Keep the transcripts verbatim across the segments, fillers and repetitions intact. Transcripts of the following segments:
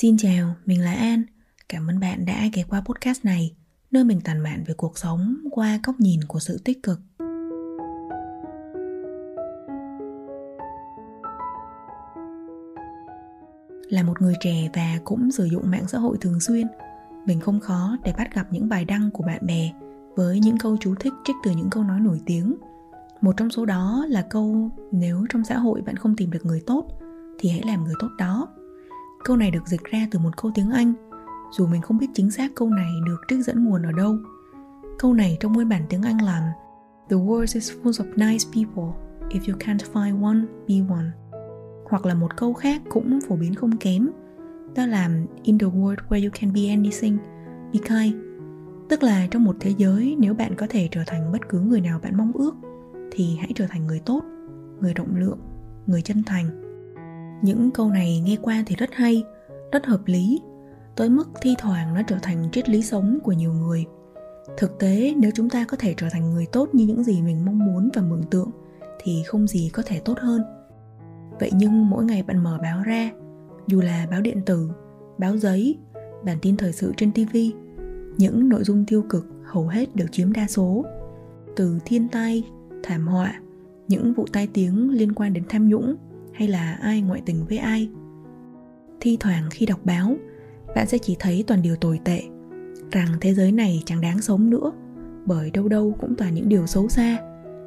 Xin chào, mình là An. Cảm ơn bạn đã ghé qua podcast này, nơi mình tản mạn về cuộc sống qua góc nhìn của sự tích cực. Là một người trẻ và cũng sử dụng mạng xã hội thường xuyên, mình không khó để bắt gặp những bài đăng của bạn bè với những câu chú thích trích từ những câu nói nổi tiếng. Một trong số đó là câu "Nếu trong xã hội bạn không tìm được người tốt, thì hãy làm người tốt đó". Câu này được dịch ra từ một câu tiếng Anh, dù mình không biết chính xác câu này được trích dẫn nguồn ở đâu. Câu này trong nguyên bản tiếng Anh là "The world is full of nice people. If you can't find one, be one". Hoặc là một câu khác cũng phổ biến không kém, đó là "In the world where you can be anything, be kind". Tức là trong một thế giới nếu bạn có thể trở thành bất cứ người nào bạn mong ước, thì hãy trở thành người tốt, người rộng lượng, người chân thành. Những câu này nghe qua thì rất hay, rất hợp lý, tới mức thi thoảng nó trở thành triết lý sống của nhiều người. Thực tế, nếu chúng ta có thể trở thành người tốt như những gì mình mong muốn và mường tượng, thì không gì có thể tốt hơn. Vậy nhưng mỗi ngày bạn mở báo ra, dù là báo điện tử, báo giấy, bản tin thời sự trên ti vi, những nội dung tiêu cực hầu hết được chiếm đa số. Từ thiên tai, thảm họa, những vụ tai tiếng liên quan đến tham nhũng, hay là ai ngoại tình với ai. Thi thoảng khi đọc báo, bạn sẽ chỉ thấy toàn điều tồi tệ, rằng thế giới này chẳng đáng sống nữa, bởi đâu đâu cũng toàn những điều xấu xa.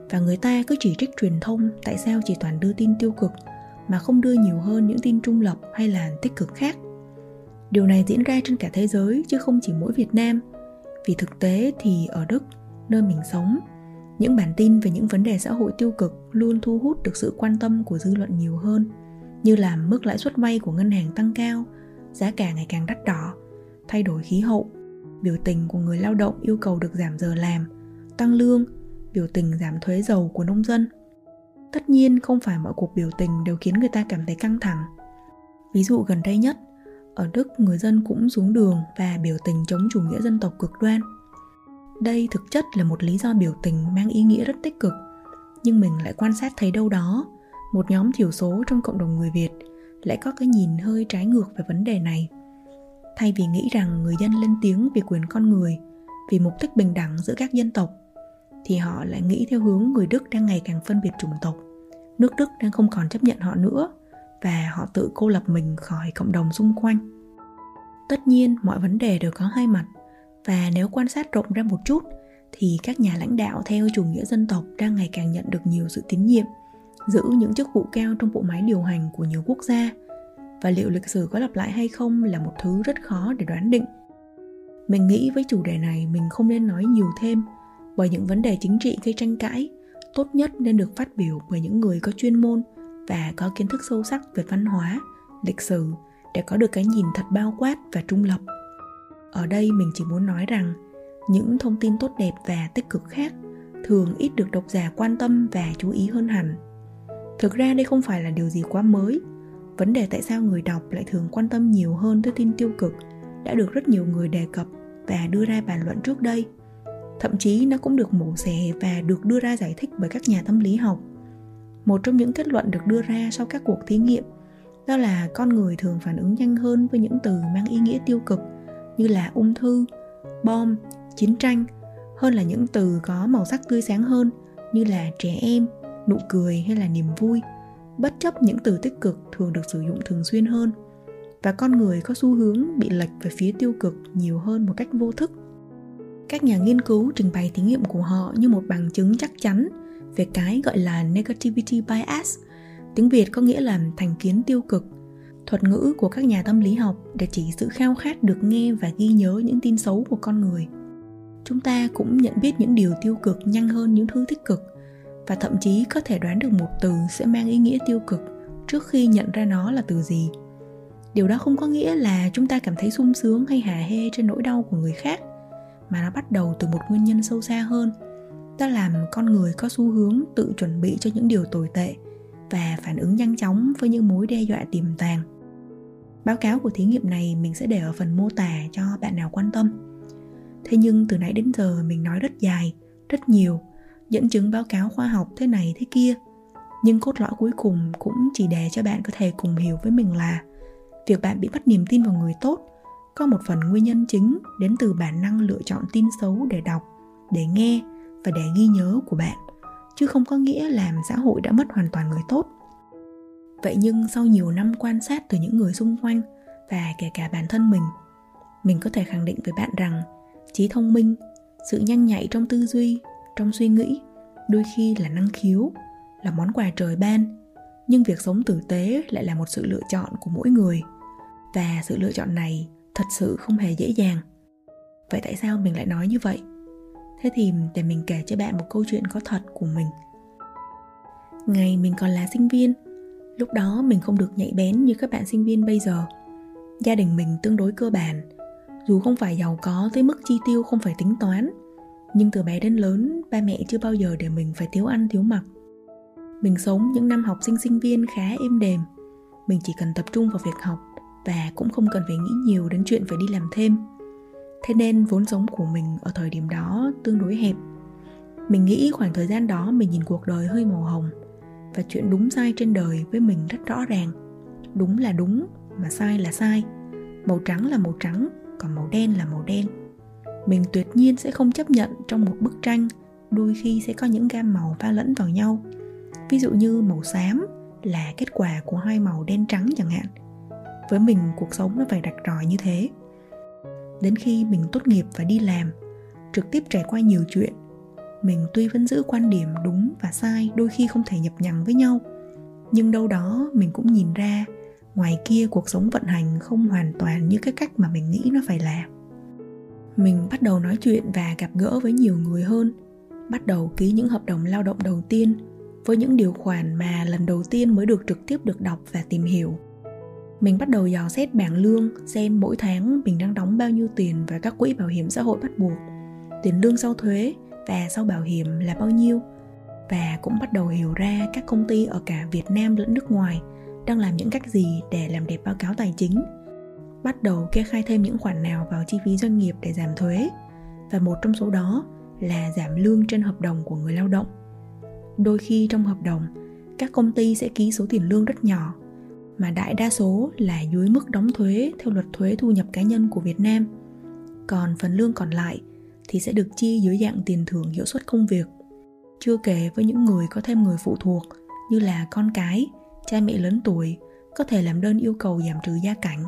Và người ta cứ chỉ trích truyền thông tại sao chỉ toàn đưa tin tiêu cực mà không đưa nhiều hơn những tin trung lập hay là tích cực khác. Điều này diễn ra trên cả thế giới chứ không chỉ mỗi Việt Nam. Vì thực tế thì ở Đức, nơi mình sống, những bản tin về những vấn đề xã hội tiêu cực luôn thu hút được sự quan tâm của dư luận nhiều hơn, như là mức lãi suất vay của ngân hàng tăng cao, giá cả ngày càng đắt đỏ, thay đổi khí hậu, biểu tình của người lao động yêu cầu được giảm giờ làm, tăng lương, biểu tình giảm thuế dầu của nông dân. Tất nhiên không phải mọi cuộc biểu tình đều khiến người ta cảm thấy căng thẳng. Ví dụ gần đây nhất, ở Đức người dân cũng xuống đường và biểu tình chống chủ nghĩa dân tộc cực đoan. Đây thực chất là một lý do biểu tình mang ý nghĩa rất tích cực. Nhưng mình lại quan sát thấy đâu đó, một nhóm thiểu số trong cộng đồng người Việt lại có cái nhìn hơi trái ngược về vấn đề này. Thay vì nghĩ rằng người dân lên tiếng vì quyền con người, vì mục đích bình đẳng giữa các dân tộc, thì họ lại nghĩ theo hướng người Đức đang ngày càng phân biệt chủng tộc. Nước Đức đang không còn chấp nhận họ nữa, và họ tự cô lập mình khỏi cộng đồng xung quanh. Tất nhiên mọi vấn đề đều có hai mặt. Và nếu quan sát rộng ra một chút, thì các nhà lãnh đạo theo chủ nghĩa dân tộc đang ngày càng nhận được nhiều sự tín nhiệm, giữ những chức vụ cao trong bộ máy điều hành của nhiều quốc gia. Và liệu lịch sử có lặp lại hay không là một thứ rất khó để đoán định. Mình nghĩ với chủ đề này mình không nên nói nhiều thêm, bởi những vấn đề chính trị gây tranh cãi tốt nhất nên được phát biểu bởi những người có chuyên môn và có kiến thức sâu sắc về văn hóa, lịch sử để có được cái nhìn thật bao quát và trung lập. Ở đây mình chỉ muốn nói rằng những thông tin tốt đẹp và tích cực khác thường ít được độc giả quan tâm và chú ý hơn hẳn. Thực ra đây không phải là điều gì quá mới. Vấn đề tại sao người đọc lại thường quan tâm nhiều hơn tới tin tiêu cực đã được rất nhiều người đề cập và đưa ra bàn luận trước đây. Thậm chí nó cũng được mổ xẻ và được đưa ra giải thích bởi các nhà tâm lý học. Một trong những kết luận được đưa ra sau các cuộc thí nghiệm đó là con người thường phản ứng nhanh hơn với những từ mang ý nghĩa tiêu cực như là ung thư, bom, chiến tranh, hơn là những từ có màu sắc tươi sáng hơn như là trẻ em, nụ cười hay là niềm vui, bất chấp những từ tích cực thường được sử dụng thường xuyên hơn. Và con người có xu hướng bị lệch về phía tiêu cực nhiều hơn một cách vô thức. Các nhà nghiên cứu trình bày thí nghiệm của họ như một bằng chứng chắc chắn về cái gọi là negativity bias, tiếng Việt có nghĩa là thành kiến tiêu cực, thuật ngữ của các nhà tâm lý học để chỉ sự khao khát được nghe và ghi nhớ những tin xấu của con người. Chúng ta cũng nhận biết những điều tiêu cực nhanh hơn những thứ tích cực, và thậm chí có thể đoán được một từ sẽ mang ý nghĩa tiêu cực trước khi nhận ra nó là từ gì. Điều đó không có nghĩa là chúng ta cảm thấy sung sướng hay hả hê trên nỗi đau của người khác, mà nó bắt đầu từ một nguyên nhân sâu xa hơn, đó là con người có xu hướng tự chuẩn bị cho những điều tồi tệ và phản ứng nhanh chóng với những mối đe dọa tiềm tàng. Báo cáo của thí nghiệm này mình sẽ để ở phần mô tả cho bạn nào quan tâm. Thế nhưng từ nãy đến giờ mình nói rất dài, rất nhiều, dẫn chứng báo cáo khoa học thế này thế kia. Nhưng cốt lõi cuối cùng cũng chỉ để cho bạn có thể cùng hiểu với mình là Việc bạn bị mất niềm tin vào người tốt có một phần nguyên nhân chính đến từ bản năng lựa chọn tin xấu để đọc, để nghe và để ghi nhớ của bạn, chứ không có nghĩa là xã hội đã mất hoàn toàn người tốt. Vậy nhưng sau nhiều năm quan sát từ những người xung quanh và kể cả bản thân mình, mình có thể khẳng định với bạn rằng trí thông minh, sự nhanh nhạy trong tư duy, trong suy nghĩ đôi khi là năng khiếu, là món quà trời ban. Nhưng việc sống tử tế lại là một sự lựa chọn của mỗi người, và sự lựa chọn này thật sự không hề dễ dàng. Vậy tại sao mình lại nói như vậy? Thế thì để mình kể cho bạn một câu chuyện có thật của mình. Ngày mình còn là sinh viên, lúc đó mình không được nhạy bén như các bạn sinh viên bây giờ. Gia đình mình tương đối cơ bản, dù không phải giàu có tới mức chi tiêu không phải tính toán, nhưng từ bé đến lớn ba mẹ chưa bao giờ để mình phải thiếu ăn thiếu mặc. Mình sống những năm học sinh sinh viên khá êm đềm. Mình chỉ cần tập trung vào việc học và cũng không cần phải nghĩ nhiều đến chuyện phải đi làm thêm. Thế nên vốn sống của mình ở thời điểm đó tương đối hẹp. Mình nghĩ khoảng thời gian đó mình nhìn cuộc đời hơi màu hồng, và chuyện đúng sai trên đời với mình rất rõ ràng. Đúng là đúng, mà sai là sai. Màu trắng là màu trắng, còn màu đen là màu đen. Mình tuyệt nhiên sẽ không chấp nhận trong một bức tranh đôi khi sẽ có những gam màu pha lẫn vào nhau. Ví dụ như màu xám là kết quả của hai màu đen trắng chẳng hạn. Với mình, cuộc sống nó phải rạch ròi như thế. Đến khi mình tốt nghiệp và đi làm, trực tiếp trải qua nhiều chuyện, mình tuy vẫn giữ quan điểm đúng và sai đôi khi không thể nhập nhằng với nhau, nhưng đâu đó mình cũng nhìn ra ngoài kia cuộc sống vận hành không hoàn toàn như cái cách mà mình nghĩ nó phải là. Mình bắt đầu nói chuyện và gặp gỡ với nhiều người hơn, bắt đầu ký những hợp đồng lao động đầu tiên với những điều khoản mà lần đầu tiên mới được trực tiếp được đọc và tìm hiểu. Mình bắt đầu dò xét bảng lương, xem mỗi tháng mình đang đóng bao nhiêu tiền vào các quỹ bảo hiểm xã hội bắt buộc, tiền lương sau thuế và sau bảo hiểm là bao nhiêu. Và cũng bắt đầu hiểu ra các công ty ở cả Việt Nam lẫn nước ngoài đang làm những cách gì để làm đẹp báo cáo tài chính, bắt đầu kê khai thêm những khoản nào vào chi phí doanh nghiệp để giảm thuế, và một trong số đó là giảm lương trên hợp đồng của người lao động. Đôi khi trong hợp đồng, các công ty sẽ ký số tiền lương rất nhỏ, mà đại đa số là dưới mức đóng thuế theo luật thuế thu nhập cá nhân của Việt Nam. Còn phần lương còn lại thì sẽ được chi dưới dạng tiền thưởng hiệu suất công việc. Chưa kể với những người có thêm người phụ thuộc như là con cái, cha mẹ lớn tuổi có thể làm đơn yêu cầu giảm trừ gia cảnh.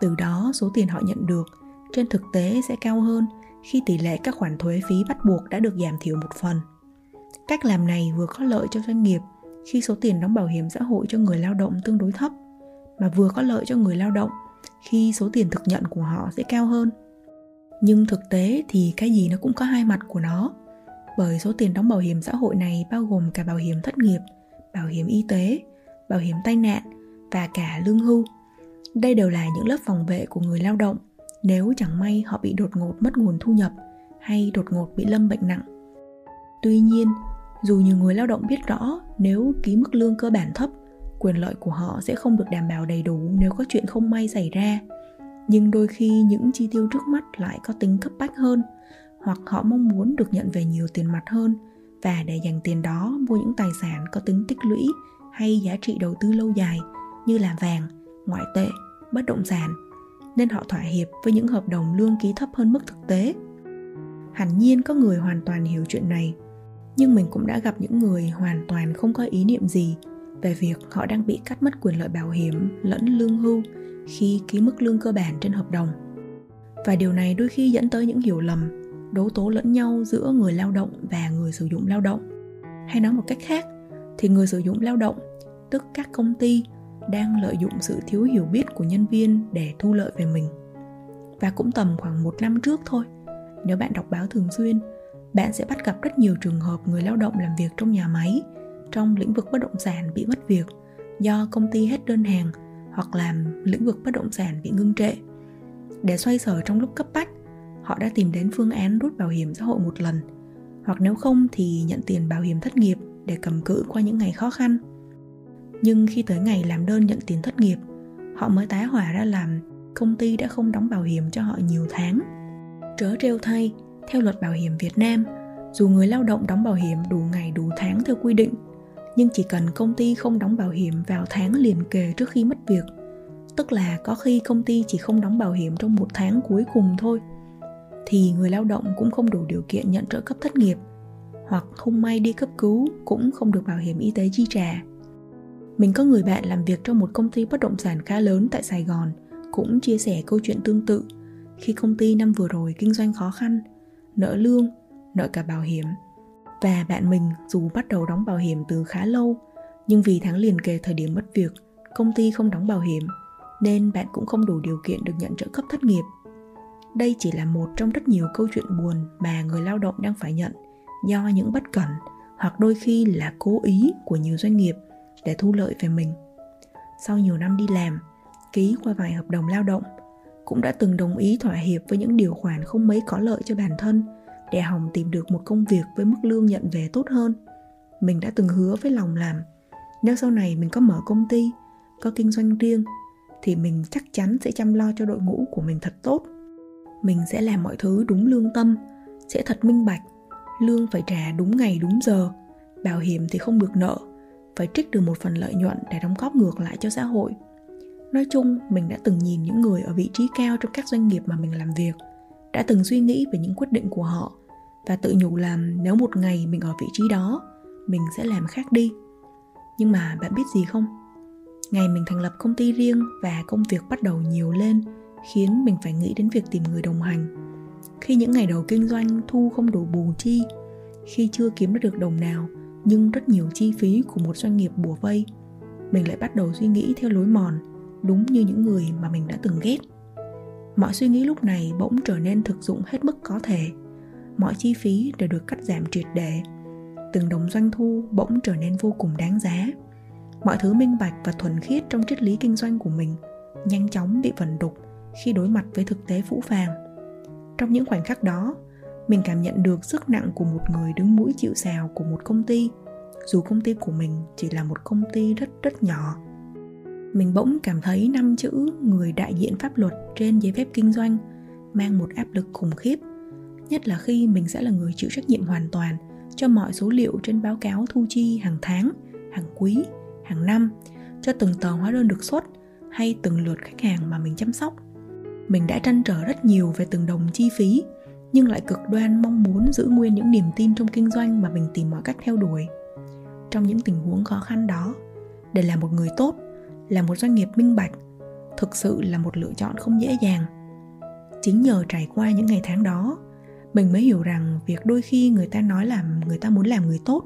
Từ đó số tiền họ nhận được trên thực tế sẽ cao hơn khi tỷ lệ các khoản thuế phí bắt buộc đã được giảm thiểu một phần. Cách làm này vừa có lợi cho doanh nghiệp khi số tiền đóng bảo hiểm xã hội cho người lao động tương đối thấp, mà vừa có lợi cho người lao động khi số tiền thực nhận của họ sẽ cao hơn. Nhưng thực tế thì cái gì nó cũng có hai mặt của nó, bởi số tiền đóng bảo hiểm xã hội này bao gồm cả bảo hiểm thất nghiệp, bảo hiểm y tế, bảo hiểm tai nạn và cả lương hưu. Đây đều là những lớp phòng vệ của người lao động nếu chẳng may họ bị đột ngột mất nguồn thu nhập hay đột ngột bị lâm bệnh nặng. Tuy nhiên, dù nhiều người lao động biết rõ nếu ký mức lương cơ bản thấp, quyền lợi của họ sẽ không được đảm bảo đầy đủ nếu có chuyện không may xảy ra, nhưng đôi khi những chi tiêu trước mắt lại có tính cấp bách hơn, hoặc họ mong muốn được nhận về nhiều tiền mặt hơn và để dành tiền đó mua những tài sản có tính tích lũy hay giá trị đầu tư lâu dài như là vàng, ngoại tệ, bất động sản, nên họ thỏa hiệp với những hợp đồng lương ký thấp hơn mức thực tế. Hẳn nhiên có người hoàn toàn hiểu chuyện này, nhưng mình cũng đã gặp những người hoàn toàn không có ý niệm gì về việc họ đang bị cắt mất quyền lợi bảo hiểm lẫn lương hưu khi ký mức lương cơ bản trên hợp đồng. Và điều này đôi khi dẫn tới những hiểu lầm, đấu tố lẫn nhau giữa người lao động và người sử dụng lao động. Hay nói một cách khác, thì người sử dụng lao động, tức các công ty, đang lợi dụng sự thiếu hiểu biết của nhân viên để thu lợi về mình. Và cũng tầm khoảng một năm trước thôi, nếu bạn đọc báo thường xuyên, bạn sẽ bắt gặp rất nhiều trường hợp người lao động làm việc trong nhà máy, trong lĩnh vực bất động sản bị mất việc do công ty hết đơn hàng hoặc làm lĩnh vực bất động sản bị ngưng trệ. Để xoay sở trong lúc cấp bách, họ đã tìm đến phương án rút bảo hiểm xã hội một lần, hoặc nếu không thì nhận tiền bảo hiểm thất nghiệp để cầm cự qua những ngày khó khăn. Nhưng khi tới ngày làm đơn nhận tiền thất nghiệp, họ mới tá hỏa ra làm công ty đã không đóng bảo hiểm cho họ nhiều tháng. Trớ trêu thay, theo luật bảo hiểm Việt Nam, dù người lao động đóng bảo hiểm đủ ngày đủ tháng theo quy định, nhưng chỉ cần công ty không đóng bảo hiểm vào tháng liền kề trước khi mất việc, Tức là có khi công ty chỉ không đóng bảo hiểm trong một tháng cuối cùng thôi, thì người lao động cũng không đủ điều kiện nhận trợ cấp thất nghiệp, hoặc không may đi cấp cứu cũng không được bảo hiểm y tế chi trả. Mình có người bạn làm việc trong một công ty bất động sản khá lớn tại Sài Gòn cũng chia sẻ câu chuyện tương tự khi công ty năm vừa rồi kinh doanh khó khăn, nợ lương, nợ cả bảo hiểm. Và bạn mình dù bắt đầu đóng bảo hiểm từ khá lâu, nhưng vì tháng liền kề thời điểm mất việc, công ty không đóng bảo hiểm, nên bạn cũng không đủ điều kiện được nhận trợ cấp thất nghiệp. Đây chỉ là một trong rất nhiều câu chuyện buồn mà người lao động đang phải nhận do những bất cẩn hoặc đôi khi là cố ý của nhiều doanh nghiệp để thu lợi về mình. Sau nhiều năm đi làm, ký qua vài hợp đồng lao động, cũng đã từng đồng ý thỏa hiệp với những điều khoản không mấy có lợi cho bản thân để hòng tìm được một công việc với mức lương nhận về tốt hơn. Mình đã từng hứa với lòng làm, nếu sau này mình có mở công ty, có kinh doanh riêng, thì mình chắc chắn sẽ chăm lo cho đội ngũ của mình thật tốt. Mình sẽ làm mọi thứ đúng lương tâm, sẽ thật minh bạch, lương phải trả đúng ngày đúng giờ, bảo hiểm thì không được nợ, phải trích được một phần lợi nhuận để đóng góp ngược lại cho xã hội. Nói chung, mình đã từng nhìn những người ở vị trí cao trong các doanh nghiệp mà mình làm việc, đã từng suy nghĩ về những quyết định của họ và tự nhủ làm nếu một ngày mình ở vị trí đó, mình sẽ làm khác đi. Nhưng mà bạn biết gì không? Ngày mình thành lập công ty riêng và công việc bắt đầu nhiều lên khiến mình phải nghĩ đến việc tìm người đồng hành. Khi những ngày đầu kinh doanh thu không đủ bù chi, khi chưa kiếm được đồng nào nhưng rất nhiều chi phí của một doanh nghiệp bủa vây, mình lại bắt đầu suy nghĩ theo lối mòn, đúng như những người mà mình đã từng ghét. Mọi suy nghĩ lúc này bỗng trở nên thực dụng hết mức có thể, mọi chi phí đều được cắt giảm triệt để, từng đồng doanh thu bỗng trở nên vô cùng đáng giá. Mọi thứ minh bạch và thuần khiết trong triết lý kinh doanh của mình nhanh chóng bị vần đục khi đối mặt với thực tế phũ phàng. Trong những khoảnh khắc đó, mình cảm nhận được sức nặng của một người đứng mũi chịu sào của một công ty, dù công ty của mình chỉ là một công ty rất rất nhỏ. Mình bỗng cảm thấy năm chữ người đại diện pháp luật trên giấy phép kinh doanh mang một áp lực khủng khiếp, nhất là khi mình sẽ là người chịu trách nhiệm hoàn toàn cho mọi số liệu trên báo cáo thu chi hàng tháng, hàng quý, hàng năm, cho từng tờ hóa đơn được xuất hay từng lượt khách hàng mà mình chăm sóc. Mình đã trăn trở rất nhiều về từng đồng chi phí, nhưng lại cực đoan mong muốn giữ nguyên những niềm tin trong kinh doanh mà mình tìm mọi cách theo đuổi. Trong những tình huống khó khăn đó, để là một người tốt, là một doanh nghiệp minh bạch, thực sự là một lựa chọn không dễ dàng. Chính nhờ trải qua những ngày tháng đó, mình mới hiểu rằng việc đôi khi người ta nói là người ta muốn làm người tốt,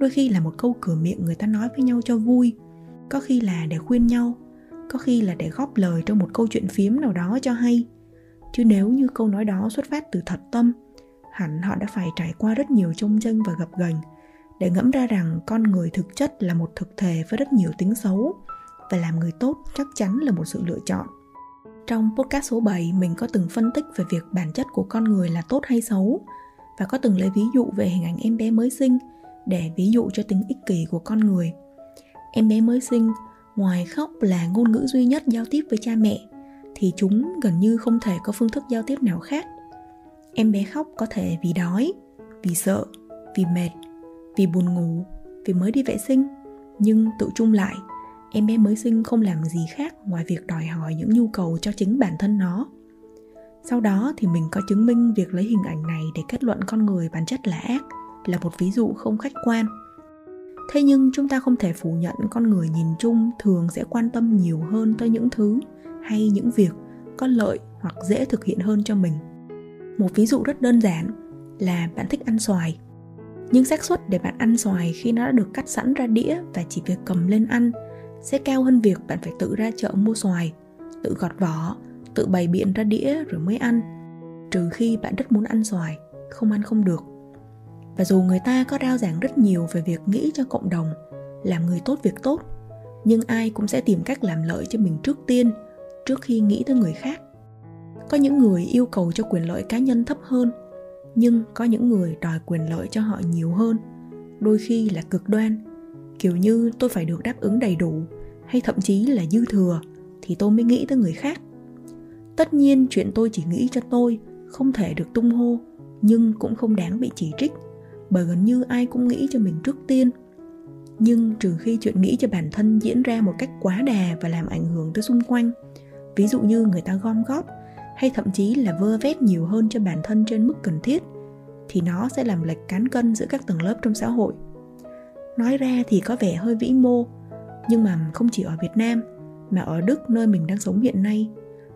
đôi khi là một câu cửa miệng người ta nói với nhau cho vui, có khi là để khuyên nhau, có khi là để góp lời trong một câu chuyện phiếm nào đó cho hay. Chứ nếu như câu nói đó xuất phát từ thật tâm, hẳn họ đã phải trải qua rất nhiều chông chênh và gập ghềnh để ngẫm ra rằng con người thực chất là một thực thể với rất nhiều tính xấu, và làm người tốt chắc chắn là một sự lựa chọn. Trong podcast số bảy, mình có từng phân tích về việc bản chất của con người là tốt hay xấu, và có từng lấy ví dụ về hình ảnh em bé mới sinh để ví dụ cho tính ích kỷ của con người. Em bé mới sinh, ngoài khóc là ngôn ngữ duy nhất giao tiếp với cha mẹ, thì chúng gần như không thể có phương thức giao tiếp nào khác. Em bé khóc có thể vì đói, vì sợ, vì mệt, vì buồn ngủ, vì mới đi vệ sinh, nhưng tự chung lại, em bé mới sinh không làm gì khác ngoài việc đòi hỏi những nhu cầu cho chính bản thân nó. Sau đó thì mình có chứng minh việc lấy hình ảnh này để kết luận con người bản chất là ác là một ví dụ không khách quan. Thế nhưng chúng ta không thể phủ nhận con người nhìn chung thường sẽ quan tâm nhiều hơn tới những thứ hay những việc có lợi hoặc dễ thực hiện hơn cho mình. Một ví dụ rất đơn giản là bạn thích ăn xoài, nhưng xác suất để bạn ăn xoài khi nó đã được cắt sẵn ra đĩa và chỉ việc cầm lên ăn sẽ cao hơn việc bạn phải tự ra chợ mua xoài, tự gọt vỏ, tự bày biện ra đĩa rồi mới ăn, trừ khi bạn rất muốn ăn xoài, không ăn không được. Và dù người ta có rao giảng rất nhiều về việc nghĩ cho cộng đồng, làm người tốt việc tốt, nhưng ai cũng sẽ tìm cách làm lợi cho mình trước tiên, trước khi nghĩ tới người khác. Có những người yêu cầu cho quyền lợi cá nhân thấp hơn, nhưng có những người đòi quyền lợi cho họ nhiều hơn, đôi khi là cực đoan, kiểu như tôi phải được đáp ứng đầy đủ hay thậm chí là dư thừa thì tôi mới nghĩ tới người khác. Tất nhiên chuyện tôi chỉ nghĩ cho tôi không thể được tung hô, nhưng cũng không đáng bị chỉ trích, bởi gần như ai cũng nghĩ cho mình trước tiên. nhưng trừ khi chuyện nghĩ cho bản thân diễn ra một cách quá đà và làm ảnh hưởng tới xung quanh. Ví dụ như người ta gom góp hay thậm chí là vơ vét nhiều hơn cho bản thân trên mức cần thiết, thì nó sẽ làm lệch cán cân giữa các tầng lớp trong xã hội. Nói ra thì có vẻ hơi vĩ mô, nhưng mà không chỉ ở Việt Nam mà ở Đức, nơi mình đang sống hiện nay,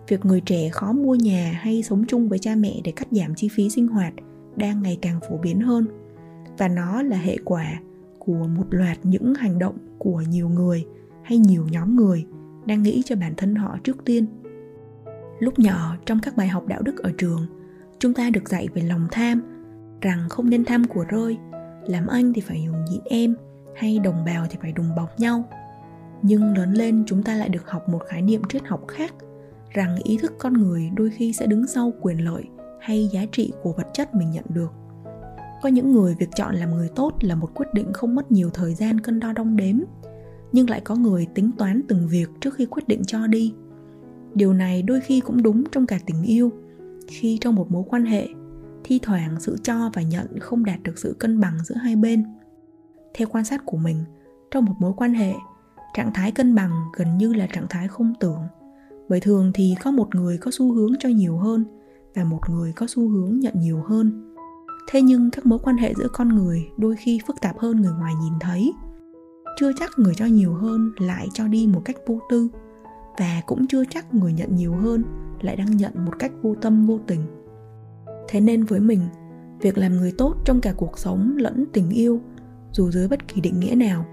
việc người trẻ khó mua nhà hay sống chung với cha mẹ để cắt giảm chi phí sinh hoạt đang ngày càng phổ biến hơn. Và nó là hệ quả của một loạt những hành động của nhiều người hay nhiều nhóm người đang nghĩ cho bản thân họ trước tiên. Lúc nhỏ, trong các bài học đạo đức ở trường, chúng ta được dạy về lòng tham, rằng không nên tham của rơi, làm anh thì phải nhường nhịn em, hay đồng bào thì phải đùm bọc nhau. Nhưng lớn lên chúng ta lại được học một khái niệm triết học khác, rằng ý thức con người đôi khi sẽ đứng sau quyền lợi hay giá trị của vật chất mình nhận được. Có những người việc chọn làm người tốt là một quyết định không mất nhiều thời gian cân đo đong đếm, nhưng lại có người tính toán từng việc trước khi quyết định cho đi. Điều này đôi khi cũng đúng trong cả tình yêu, khi trong một mối quan hệ, thi thoảng sự cho và nhận không đạt được sự cân bằng giữa hai bên. Theo quan sát của mình, trong một mối quan hệ, trạng thái cân bằng gần như là trạng thái không tưởng, bởi thường thì có một người có xu hướng cho nhiều hơn và một người có xu hướng nhận nhiều hơn. Thế nhưng các mối quan hệ giữa con người đôi khi phức tạp hơn người ngoài nhìn thấy. Chưa chắc người cho nhiều hơn lại cho đi một cách vô tư, và cũng chưa chắc người nhận nhiều hơn lại đang nhận một cách vô tâm vô tình. Thế nên với mình, việc làm người tốt trong cả cuộc sống lẫn tình yêu, dù dưới bất kỳ định nghĩa nào,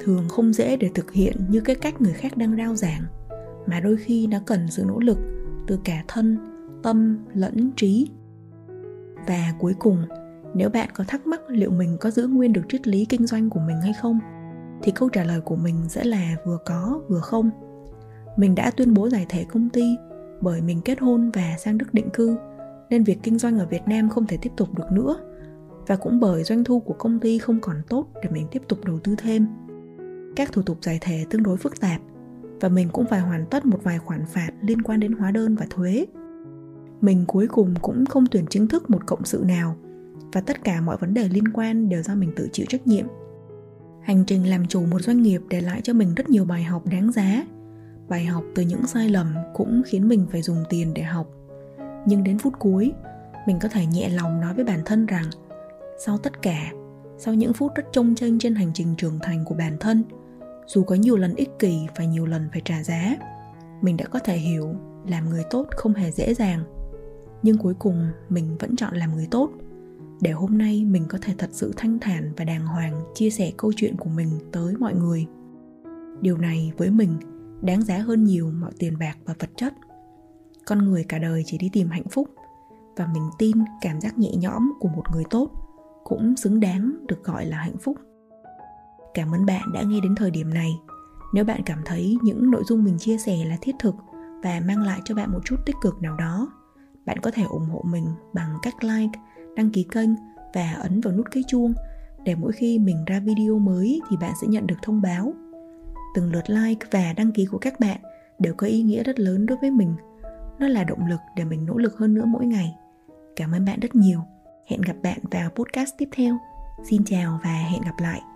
thường không dễ để thực hiện như cái cách người khác đang rao giảng, mà đôi khi nó cần sự nỗ lực từ cả thân, tâm lẫn trí. Và cuối cùng, nếu bạn có thắc mắc liệu mình có giữ nguyên được triết lý kinh doanh của mình hay không, thì câu trả lời của mình sẽ là vừa có vừa không. Mình đã tuyên bố giải thể công ty bởi mình kết hôn và sang Đức định cư, nên việc kinh doanh ở Việt Nam không thể tiếp tục được nữa, và cũng bởi doanh thu của công ty không còn tốt để mình tiếp tục đầu tư thêm. Các thủ tục giải thể tương đối phức tạp, và mình cũng phải hoàn tất một vài khoản phạt liên quan đến hóa đơn và thuế. Mình cuối cùng cũng không tuyển chính thức một cộng sự nào, và tất cả mọi vấn đề liên quan đều do mình tự chịu trách nhiệm. Hành trình làm chủ một doanh nghiệp để lại cho mình rất nhiều bài học đáng giá. Bài học từ những sai lầm cũng khiến mình phải dùng tiền để học. Nhưng đến phút cuối, mình có thể nhẹ lòng nói với bản thân rằng sau tất cả, sau những phút rất chông chênh trên hành trình trưởng thành của bản thân, dù có nhiều lần ích kỷ và nhiều lần phải trả giá, mình đã có thể hiểu làm người tốt không hề dễ dàng. Nhưng cuối cùng mình vẫn chọn làm người tốt, để hôm nay mình có thể thật sự thanh thản và đàng hoàng chia sẻ câu chuyện của mình tới mọi người. Điều này với mình đáng giá hơn nhiều mọi tiền bạc và vật chất. Con người cả đời chỉ đi tìm hạnh phúc, và mình tin cảm giác nhẹ nhõm của một người tốt cũng xứng đáng được gọi là hạnh phúc. Cảm ơn bạn đã nghe đến thời điểm này. Nếu bạn cảm thấy những nội dung mình chia sẻ là thiết thực và mang lại cho bạn một chút tích cực nào đó, bạn có thể ủng hộ mình bằng cách like, đăng ký kênh và ấn vào nút cái chuông để mỗi khi mình ra video mới thì bạn sẽ nhận được thông báo. Từng lượt like và đăng ký của các bạn đều có ý nghĩa rất lớn đối với mình. Nó là động lực để mình nỗ lực hơn nữa mỗi ngày. Cảm ơn bạn rất nhiều. Hẹn gặp bạn vào podcast tiếp theo. Xin chào và hẹn gặp lại.